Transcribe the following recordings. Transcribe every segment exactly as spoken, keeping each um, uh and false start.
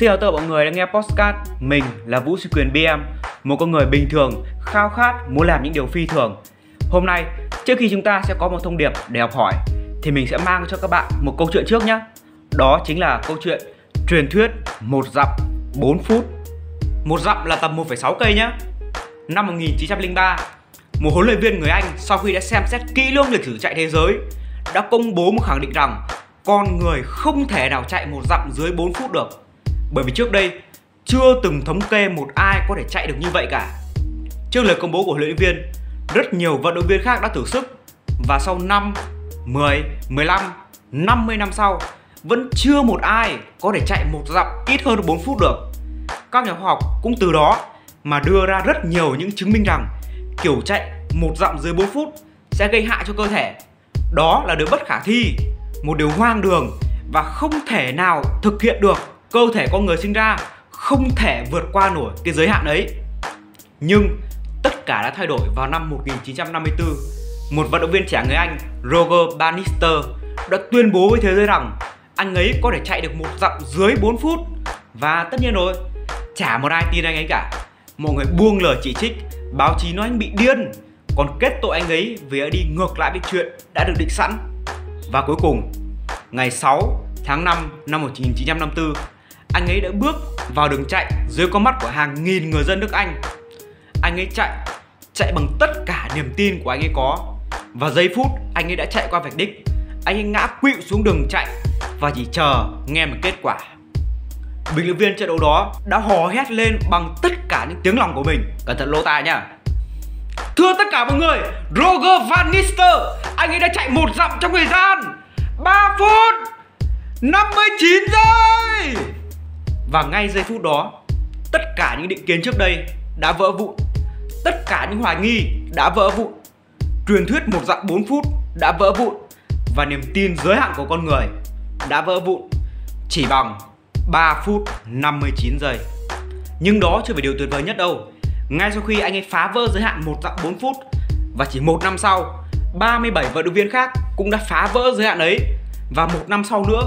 Xin chào tất cả mọi người đã nghe podcast. Mình là Vũ Sinh Quyền bê em, một con người bình thường, khao khát muốn làm những điều phi thường. Hôm nay, trước khi chúng ta sẽ có một thông điệp để học hỏi, thì mình sẽ mang cho các bạn một câu chuyện trước nhé. Đó chính là câu chuyện truyền thuyết một dặm bốn phút. Một dặm là tầm một phẩy sáu cây nhé. Năm một nghìn chín trăm lẻ ba, một huấn luyện viên người Anh sau khi đã xem xét kỹ lưỡng lịch sử chạy thế giới đã công bố một khẳng định rằng con người không thể nào chạy một dặm dưới bốn phút được. Bởi vì trước đây chưa từng thống kê một ai có thể chạy được như vậy cả. Trước lời công bố của huấn luyện viên, rất nhiều vận động viên khác đã thử sức, và sau năm, mười, mười lăm, năm mươi năm sau vẫn chưa một ai có thể chạy một dặm ít hơn bốn phút được. Các nhà khoa học cũng từ đó mà đưa ra rất nhiều những chứng minh rằng kiểu chạy một dặm dưới bốn phút sẽ gây hại cho cơ thể. Đó là điều bất khả thi, một điều hoang đường và không thể nào thực hiện được. Cơ thể con người sinh ra không thể vượt qua nổi cái giới hạn ấy. Nhưng tất cả đã thay đổi vào năm một nghìn chín trăm năm mươi tư. Một vận động viên trẻ người Anh, Roger Bannister, đã tuyên bố với thế giới rằng anh ấy có thể chạy được một dặm dưới bốn phút. Và tất nhiên rồi, chả một ai tin anh ấy cả. Mọi người buông lời chỉ trích, báo chí nói anh bị điên, còn kết tội anh ấy vì đã đi ngược lại với chuyện đã được định sẵn. Và cuối cùng, ngày sáu tháng năm năm một nghìn chín trăm năm mươi tư, anh ấy đã bước vào đường chạy dưới con mắt của hàng nghìn người dân nước Anh. Anh ấy chạy, chạy bằng tất cả niềm tin của anh ấy có. Và giây phút anh ấy đã chạy qua vạch đích, anh ấy ngã quỵu xuống đường chạy và chỉ chờ nghe một kết quả. Bình luận viên trận đấu đó đã hò hét lên bằng tất cả những tiếng lòng của mình. Cẩn thận lỗ tai nhá. Thưa tất cả mọi người, Roger Bannister, anh ấy đã chạy một dặm trong thời gian ba phút năm mươi chín giây. Và ngay giây phút đó, tất cả những định kiến trước đây đã vỡ vụn, tất cả những hoài nghi đã vỡ vụn, truyền thuyết một dặm bốn phút đã vỡ vụn, và niềm tin giới hạn của con người đã vỡ vụn chỉ bằng ba phút năm mươi chín giây. Nhưng đó chưa phải điều tuyệt vời nhất đâu. Ngay sau khi anh ấy phá vỡ giới hạn một dặm bốn phút, và chỉ một năm sau, ba mươi bảy vận động viên khác cũng đã phá vỡ giới hạn ấy. Và một năm sau nữa,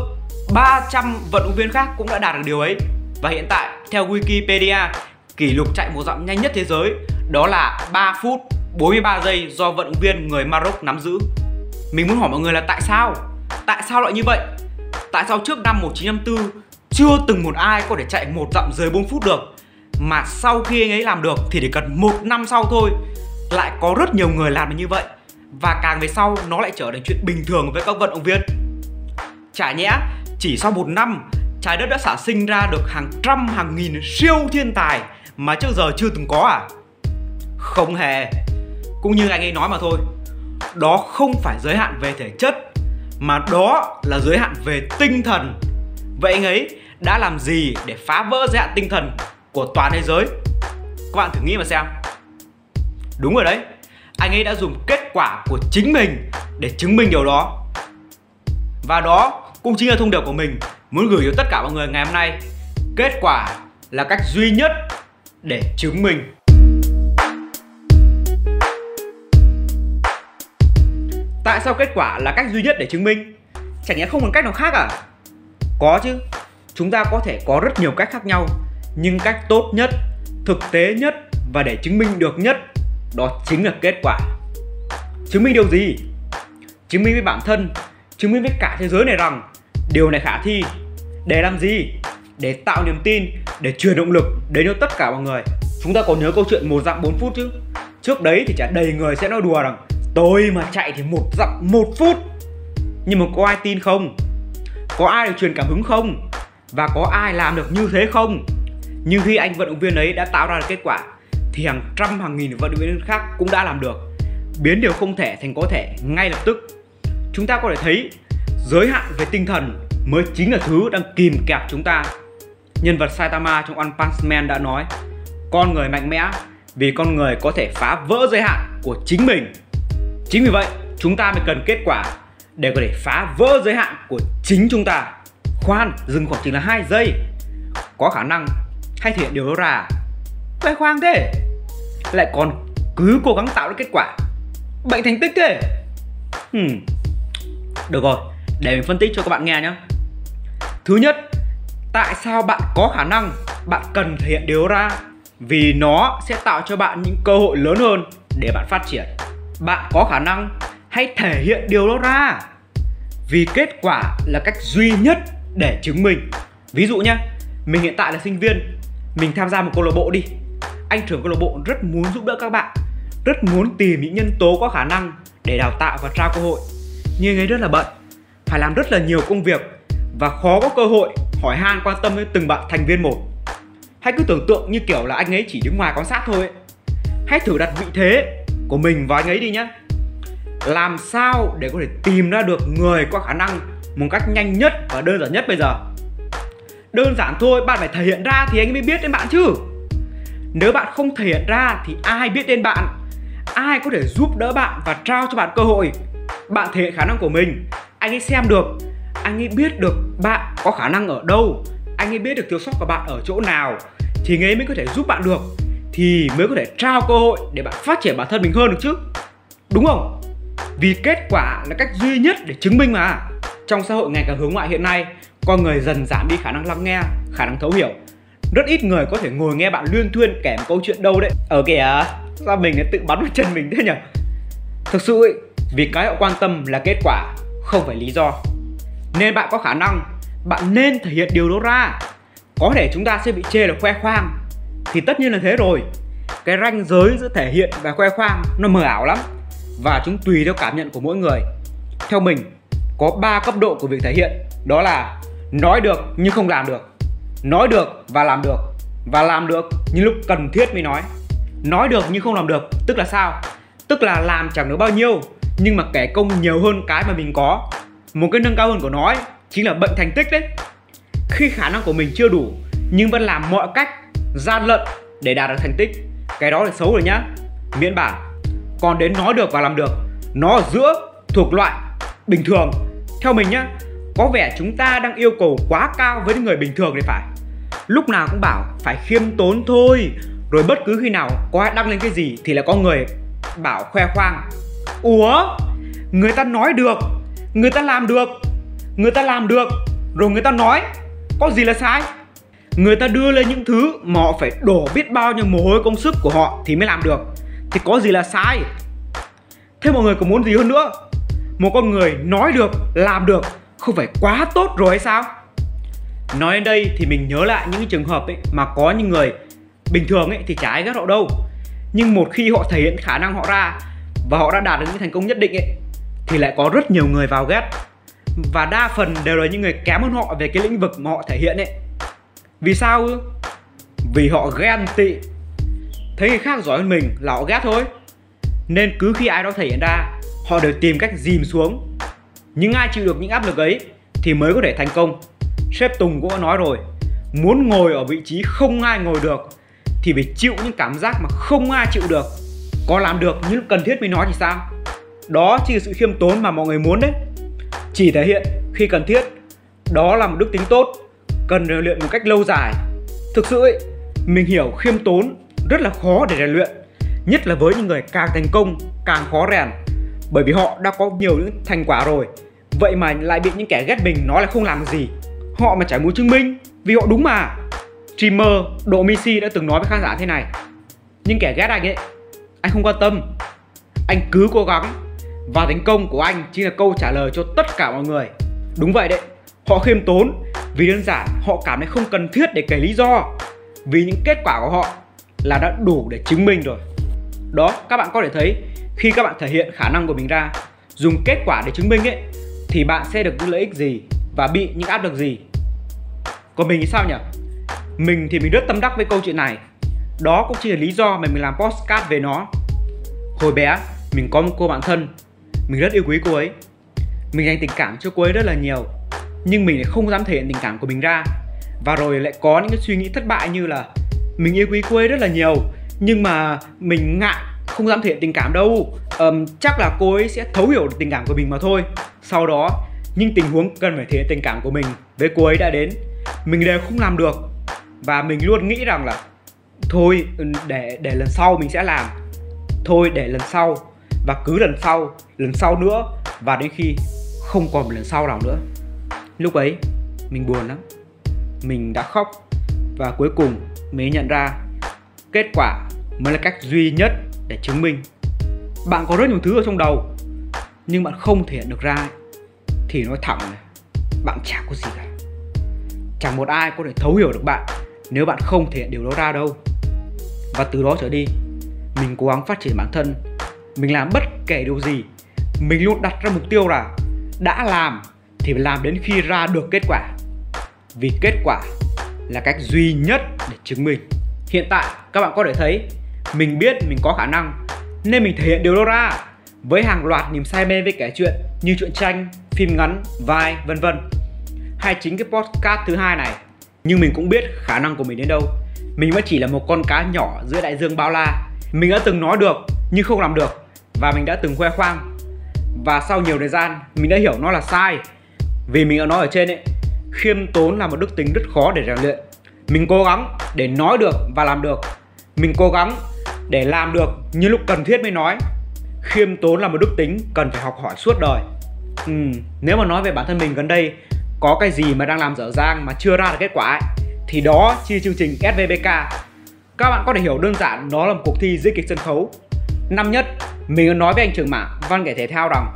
ba trăm vận động viên khác cũng đã đạt được điều ấy. Và hiện tại, theo Wikipedia, kỷ lục chạy một dặm nhanh nhất thế giới đó là ba phút bốn mươi ba giây do vận động viên người Maroc nắm giữ. Mình muốn hỏi mọi người là tại sao? Tại sao lại như vậy? Tại sao trước năm một nghìn chín trăm năm mươi tư chưa từng một ai có thể chạy một dặm dưới bốn phút được, mà sau khi anh ấy làm được thì chỉ cần một năm sau thôi lại có rất nhiều người làm được như vậy, và càng về sau nó lại trở thành chuyện bình thường với các vận động viên? Chả nhẽ chỉ sau một năm, trái đất đã sản sinh ra được hàng trăm hàng nghìn siêu thiên tài mà trước giờ chưa từng có à? Không hề. Cũng như anh ấy nói mà thôi, đó không phải giới hạn về thể chất, mà đó là giới hạn về tinh thần. Vậy anh ấy đã làm gì để phá vỡ giới hạn tinh thần của toàn thế giới? Các bạn thử nghĩ mà xem. Đúng rồi đấy, anh ấy đã dùng kết quả của chính mình để chứng minh điều đó. Và đó cũng chính là thông điệp của mình muốn gửi tới tất cả mọi người ngày hôm nay. Kết quả là cách duy nhất để chứng minh. Tại sao kết quả là cách duy nhất để chứng minh? Chẳng nhẽ không còn cách nào khác à? Có chứ, chúng ta có thể có rất nhiều cách khác nhau, nhưng cách tốt nhất, thực tế nhất và để chứng minh được nhất, đó chính là kết quả. Chứng minh điều gì? Chứng minh với bản thân, chứng minh với cả thế giới này rằng điều này khả thi. Để làm gì? Để tạo niềm tin, để truyền động lực đến cho tất cả mọi người. Chúng ta có nhớ câu chuyện một dặm bốn phút chứ? Trước đấy thì chả đầy người sẽ nói đùa rằng tôi mà chạy thì một dặm một phút. Nhưng mà có ai tin không? Có ai được truyền cảm hứng không? Và có ai làm được như thế không? Nhưng khi anh vận động viên ấy đã tạo ra được kết quả, thì hàng trăm hàng nghìn vận động viên khác cũng đã làm được, biến điều không thể thành có thể ngay lập tức. Chúng ta có thể thấy giới hạn về tinh thần mới chính là thứ đang kìm kẹp chúng ta. Nhân vật Saitama trong One Punch Man đã nói, con người mạnh mẽ vì con người có thể phá vỡ giới hạn của chính mình. Chính vì vậy chúng ta mới cần kết quả để có thể phá vỡ giới hạn của chính chúng ta. Khoan, dừng khoảng chừng là hai giây. Có khả năng hay thể hiện điều đó ra. Vậy khoan thế, lại còn cứ cố gắng tạo ra kết quả, bệnh thành tích thế. hmm. Được rồi, để mình phân tích cho các bạn nghe nhé. Thứ nhất, tại sao bạn có khả năng, bạn cần thể hiện điều ra, vì nó sẽ tạo cho bạn những cơ hội lớn hơn để bạn phát triển. Bạn có khả năng, hãy thể hiện điều đó ra, vì kết quả là cách duy nhất để chứng minh. Ví dụ nhé, mình hiện tại là sinh viên, mình tham gia một câu lạc bộ đi. Anh trưởng câu lạc bộ rất muốn giúp đỡ các bạn, rất muốn tìm những nhân tố có khả năng để đào tạo và trao cơ hội. Nhưng ấy rất là bận, phải làm rất là nhiều công việc và khó có cơ hội hỏi han quan tâm đến từng bạn thành viên một. Hãy cứ tưởng tượng như kiểu là anh ấy chỉ đứng ngoài quan sát thôi ấy. Hãy thử đặt vị thế của mình vào anh ấy đi nhé. Làm sao để có thể tìm ra được người có khả năng một cách nhanh nhất và đơn giản nhất bây giờ? Đơn giản thôi, bạn phải thể hiện ra thì anh ấy mới biết đến bạn chứ. Nếu bạn không thể hiện ra thì ai biết đến bạn? Ai có thể giúp đỡ bạn và trao cho bạn cơ hội? Bạn thể hiện khả năng của mình, anh ấy xem được, anh ấy biết được bạn có khả năng ở đâu, anh ấy biết được thiếu sót của bạn ở chỗ nào, thì anh ấy mới có thể giúp bạn được, thì mới có thể trao cơ hội để bạn phát triển bản thân mình hơn được chứ, đúng không? Vì kết quả là cách duy nhất để chứng minh mà. Trong xã hội ngày càng hướng ngoại hiện nay, con người dần giảm đi khả năng lắng nghe, khả năng thấu hiểu. Rất ít người có thể ngồi nghe bạn luyên thuyên kể một câu chuyện đâu đấy. Ở kìa, sao mình lại tự bắn vào chân mình thế nhỉ? Thực sự ấy, vì cái họ quan tâm là kết quả, không phải lý do. Nên bạn có khả năng, bạn nên thể hiện điều đó ra. Có thể chúng ta sẽ bị chê là khoe khoang, thì tất nhiên là thế rồi. Cái ranh giới giữa thể hiện và khoe khoang nó mờ ảo lắm, và chúng tùy theo cảm nhận của mỗi người. Theo mình, có ba cấp độ của việc thể hiện. Đó là nói được nhưng không làm được, nói được và làm được, và làm được nhưng lúc cần thiết mới nói. Nói được nhưng không làm được tức là sao? Tức là làm chẳng được bao nhiêu, nhưng mà kẻ công nhiều hơn cái mà mình có. Một cái nâng cao hơn của nói chính là bệnh thành tích đấy. Khi khả năng của mình chưa đủ nhưng vẫn làm mọi cách gian lận để đạt được thành tích, cái đó là xấu rồi nhá, miễn bản. Còn đến nói được và làm được, nó ở giữa, thuộc loại bình thường. Theo mình nhá, có vẻ chúng ta đang yêu cầu quá cao với những người bình thường đấy phải. Lúc nào cũng bảo phải khiêm tốn thôi, rồi bất cứ khi nào có ai đăng lên cái gì thì là có người bảo khoe khoang. Ủa, người ta nói được, người ta làm được, người ta làm được, rồi người ta nói, có gì là sai? Người ta đưa lên những thứ mà họ phải đổ biết bao nhiêu mồ hôi công sức của họ thì mới làm được, thì có gì là sai? Thế mọi người có muốn gì hơn nữa? Một con người nói được, làm được không phải quá tốt rồi hay sao? Nói đến đây thì mình nhớ lại những trường hợp ấy mà có những người bình thường ấy thì chả ai ghét họ đâu, nhưng một khi họ thể hiện khả năng họ ra và họ đã đạt được những thành công nhất định ấy, thì lại có rất nhiều người vào ghét. Và đa phần đều là những người kém hơn họ về cái lĩnh vực mà họ thể hiện ấy. Vì sao? Vì họ ghen tị. Thấy người khác giỏi hơn mình là họ ghét thôi. Nên cứ khi ai đó thể hiện ra, họ đều tìm cách dìm xuống. Nhưng ai chịu được những áp lực ấy thì mới có thể thành công. Sếp Tùng cũng đã nói rồi, muốn ngồi ở vị trí không ai ngồi được thì phải chịu những cảm giác mà không ai chịu được. Có làm được nhưng lúc cần thiết mới nói thì sao? Đó chính là sự khiêm tốn mà mọi người muốn đấy. Chỉ thể hiện khi cần thiết, đó là một đức tính tốt, cần rèn luyện một cách lâu dài. Thực sự ấy, mình hiểu khiêm tốn rất là khó để rèn luyện, nhất là với những người càng thành công càng khó rèn, bởi vì họ đã có nhiều những thành quả rồi, vậy mà lại bị những kẻ ghét mình nói là không làm được gì. Họ mà chả muốn chứng minh vì họ đúng mà. Streamer Độ Mixi đã từng nói với khán giả thế này: những kẻ ghét anh ấy, anh không quan tâm, anh cứ cố gắng. Và thành công của anh chính là câu trả lời cho tất cả mọi người. Đúng vậy đấy, họ khiêm tốn vì đơn giản họ cảm thấy không cần thiết để kể lý do, vì những kết quả của họ là đã đủ để chứng minh rồi. Đó, các bạn có thể thấy, khi các bạn thể hiện khả năng của mình ra, dùng kết quả để chứng minh ấy, thì bạn sẽ được những lợi ích gì và bị những áp lực gì. Còn mình thì sao nhỉ? Mình thì mình rất tâm đắc với câu chuyện này. Đó cũng chỉ là lý do mà mình làm podcast về nó. Hồi bé, mình có một cô bạn thân, mình rất yêu quý cô ấy, mình dành tình cảm cho cô ấy rất là nhiều, nhưng mình lại không dám thể hiện tình cảm của mình ra. Và rồi lại có những cái suy nghĩ thất bại như là mình yêu quý cô ấy rất là nhiều, nhưng mà mình ngại, không dám thể hiện tình cảm đâu. um, Chắc là cô ấy sẽ thấu hiểu được tình cảm của mình mà thôi. Sau đó, những tình huống cần phải thể hiện tình cảm của mình với cô ấy đã đến, mình đều không làm được. Và mình luôn nghĩ rằng là Thôi để, để lần sau mình sẽ làm, thôi để lần sau. Và cứ lần sau, lần sau nữa, và đến khi không còn một lần sau nào nữa. Lúc ấy, mình buồn lắm. mình đã khóc và cuối cùng mới nhận ra kết quả mới là cách duy nhất để chứng minh. Bạn có rất nhiều thứ ở trong đầu nhưng bạn không thể hiện được ra thì nói thẳng này, bạn chả có gì cả. Chẳng một ai có thể thấu hiểu được bạn nếu bạn không thể hiện điều đó ra đâu. Và từ đó trở đi, mình cố gắng phát triển bản thân. Mình làm bất kể điều gì, mình luôn đặt ra mục tiêu là đã làm thì làm đến khi ra được kết quả. Vì kết quả là cách duy nhất để chứng minh. Hiện tại các bạn có thể thấy, mình biết mình có khả năng nên mình thể hiện điều đó ra với hàng loạt niềm say mê với kể chuyện như truyện tranh, phim ngắn, vai, vân vân. Hay chính cái podcast thứ hai này. Nhưng mình cũng biết khả năng của mình đến đâu. Mình vẫn chỉ là một con cá nhỏ giữa đại dương bao la. Mình đã từng nói được nhưng không làm được, và mình đã từng khoe khoang. Và sau nhiều thời gian mình đã hiểu nó là sai. Vì mình đã nói ở trên ấy, khiêm tốn là một đức tính rất khó để rèn luyện. Mình cố gắng để nói được và làm được. Mình cố gắng để làm được như lúc cần thiết mới nói. Khiêm tốn là một đức tính cần phải học hỏi suốt đời. ừ, Nếu mà nói về bản thân mình gần đây có cái gì mà đang làm dở dang mà chưa ra được kết quả ấy, thì đó chi chương trình ét vê bê ca. Các bạn có thể hiểu đơn giản nó là một cuộc thi diễn kịch sân khấu. Năm nhất, mình nói với anh trưởng mảng văn nghệ thể thao rằng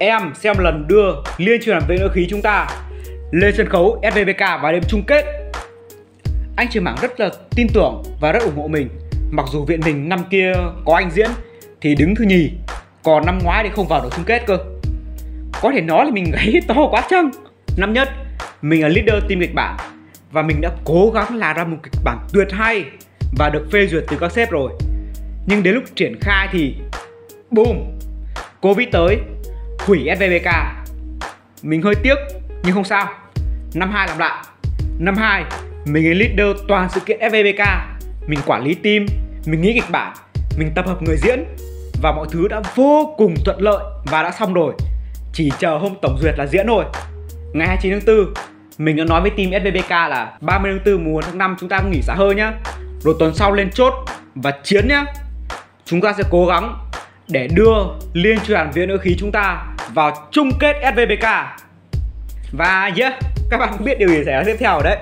em xem lần đưa Liên Truyền Về Nữ Khí chúng ta lên sân khấu ét vê bê ca vào đêm chung kết. Anh trưởng mảng rất là tin tưởng và rất ủng hộ mình. Mặc dù viện mình năm kia có anh diễn thì đứng thứ nhì, còn năm ngoái thì không vào được chung kết cơ. Có thể nói là mình gáy to quá chăng. Năm nhất, mình là leader team kịch bản và mình đã cố gắng làm ra một kịch bản tuyệt hay và được phê duyệt từ các sếp rồi. Nhưng đến lúc triển khai thì boom, Covid tới, hủy ét vê bê ca. Mình hơi tiếc nhưng không sao. Năm hai làm lại. Năm hai, mình là leader toàn sự kiện ép vê bê ca. Mình quản lý team, mình nghĩ kịch bản, mình tập hợp người diễn và mọi thứ đã vô cùng thuận lợi và đã xong rồi. Chỉ chờ hôm tổng duyệt là diễn thôi. Ngày hai mươi chín tháng tư, mình đã nói với team ét vê bê ca là ba mươi tháng tư mùng một tháng năm chúng ta nghỉ xã hơi nhá. Rồi tuần sau lên chốt và chiến nhá. Chúng ta sẽ cố gắng để đưa Liên Truyền Viên Nữ Khí chúng ta vào chung kết ét vê bê ca. Và yeah, các bạn cũng biết điều gì xảy ra tiếp theo rồi đấy.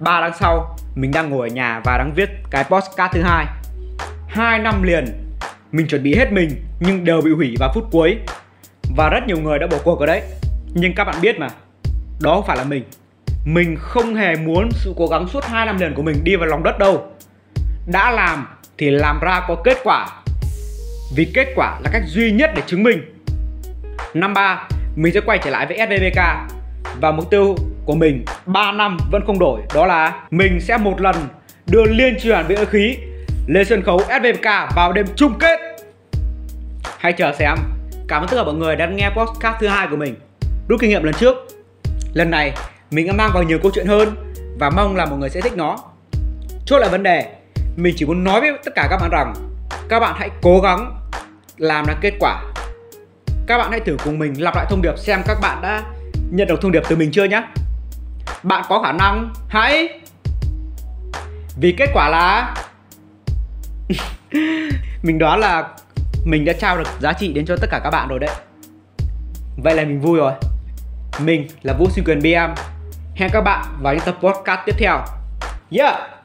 Ba tháng sau, mình đang ngồi ở nhà và đang viết cái podcast thứ hai. Hai năm liền, mình chuẩn bị hết mình nhưng đều bị hủy vào phút cuối. Và rất nhiều người đã bỏ cuộc ở đấy. Nhưng các bạn biết mà, đó không phải là mình. Mình không hề muốn sự cố gắng suốt hai năm liền của mình đi vào lòng đất đâu. Đã làm thì làm ra có kết quả. Vì kết quả là cách duy nhất để chứng minh. Năm ba, mình sẽ quay trở lại với ét vê bê ca. Và mục tiêu của mình ba năm vẫn không đổi. Đó là mình sẽ một lần đưa Liên Truyền Về Nữ Khí lên sân khấu ét vê bê ca vào đêm chung kết. Hãy chờ xem. Cảm ơn tất cả mọi người đã nghe podcast thứ hai của mình. Rút kinh nghiệm lần trước. Lần này mình đã mang vào nhiều câu chuyện hơn và mong là mọi người sẽ thích nó. Chốt lại vấn đề, mình chỉ muốn nói với tất cả các bạn rằng các bạn hãy cố gắng làm ra kết quả. Các bạn hãy thử cùng mình lặp lại thông điệp xem các bạn đã nhận được thông điệp từ mình chưa nhé. Bạn có khả năng, hãy. Vì kết quả là mình đoán là mình đã trao được giá trị đến cho tất cả các bạn rồi đấy. Vậy là mình vui rồi. Mình là Vũ Sinh Quyền bê em. Hẹn các bạn vào những tập podcast tiếp theo. Yeah!